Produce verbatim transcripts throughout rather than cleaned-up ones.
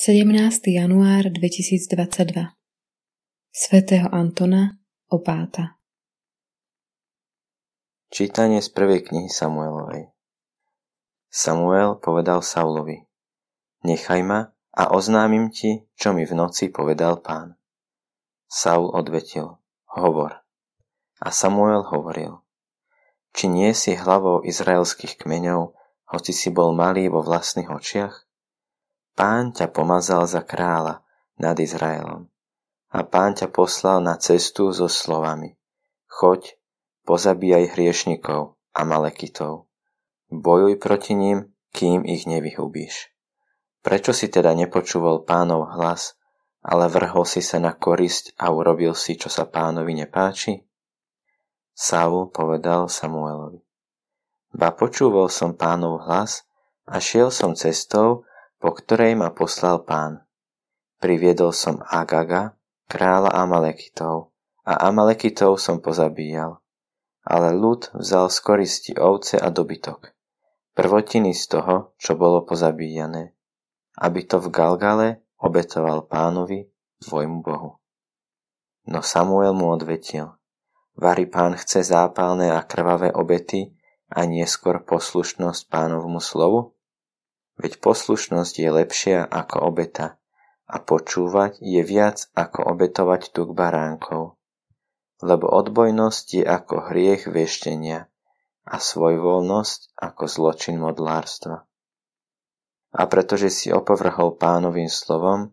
sedemnásteho januára dvetisícdvadsaťdva Svätého Antona Opáta. Čítanie z prvej knihy Samuelovej. Samuel povedal Saulovi: Nechaj ma a oznámim ti, čo mi v noci povedal Pán. Saul odvetil: Hovor. A Samuel hovoril: Či nie si hlavou izraelských kmeňov, hoci si bol malý vo vlastných očiach? Pán ťa pomazal za kráľa nad Izraelom a Pán ťa poslal na cestu so slovami: Choď, pozabíjaj hriešnikov a Amalekitov, bojuj proti ním, kým ich nevyhubíš. Prečo si teda nepočúval Pánov hlas, ale vrhol si sa na korisť a urobil si, čo sa Pánovi nepáči? Saul povedal Samuelovi: Ba počúval som Pánov hlas a šiel som cestou, po ktorej ma poslal Pán. Priviedol som Agaga, kráľa Amalekitov, a Amalekitov som pozabíjal. Ale ľud vzal z koristi ovce a dobytok, prvotiny z toho, čo bolo pozabíjané, aby to v Galgale obetoval Pánovi, tvojmu Bohu. No Samuel mu odvetil: Vari Pán chce zápalné a krvavé obety a neskôr poslušnosť Pánovmu slovu? Veď poslušnosť je lepšia ako obeta a počúvať je viac ako obetovať tuk baránkov. Lebo odbojnosť je ako hriech veštenia a svojvoľnosť ako zločin modlárstva. A pretože si opovrhol Pánovým slovom,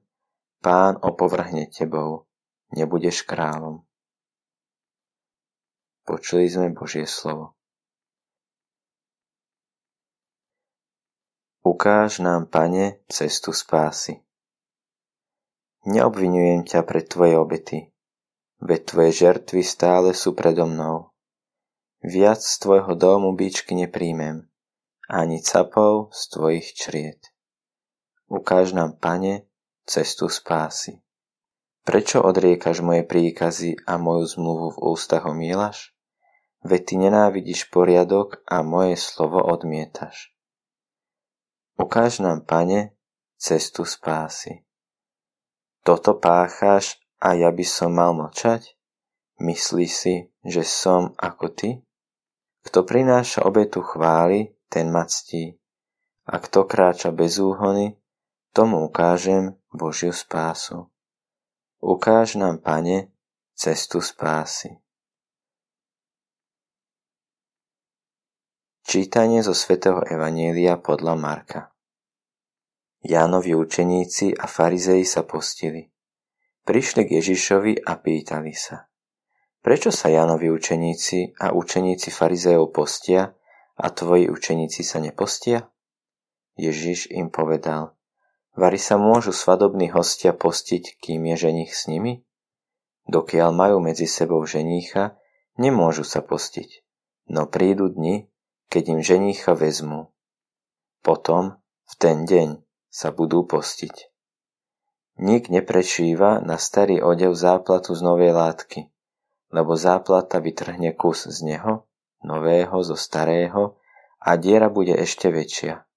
Pán opovrhne tebou, nebudeš kráľom. Počuli sme Božie slovo. Ukáž nám, Pane, cestu spásy. Neobvinujem ťa pre tvoje obety, veď tvoje žertvy stále sú predo mnou. Viac z tvojho domu bíčky nepríjmem, ani capov z tvojich čried. Ukáž nám, Pane, cestu spásy. Prečo odriekaš moje príkazy a moju zmluvu v ústach omíľaš? Veď ty nenávidíš poriadok a moje slovo odmietaš. Ukáž nám, Pane, cestu spásy. Toto pácháš a ja by som mal mlčať? Myslíš si, že som ako ty? Kto prináša obetu chvály, ten ma ctí. A kto kráča bez úhony, tomu ukážem Božiu spásu. Ukáž nám, Pane, cestu spásy. Čítanie zo svätého Evanjelia podľa Marka. Jánovi učeníci a farizei sa postili. Prišli k Ježišovi a pýtali sa: Prečo sa Jánovi učeníci a učeníci farizeov postia a tvoji učeníci sa nepostia? Ježiš im povedal: Vari sa môžu svadobní hostia postiť, kým je ženích s nimi? Dokiaľ majú medzi sebou ženícha, nemôžu sa postiť, no prídu dni, keď im ženícha vezmu. Potom, v ten deň, sa budú postiť. Nik neprečíva na starý odev záplatu z novej látky, lebo záplata vytrhne kus z neho, nového zo starého, a diera bude ešte väčšia.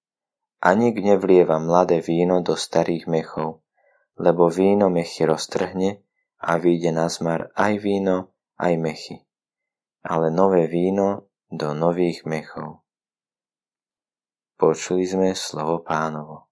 A nik nevlieva mladé víno do starých mechov, lebo víno mechy roztrhne a vyjde na zmar aj víno, aj mechy. Ale nové víno do nových mechov. Počuli sme slovo Pánovo.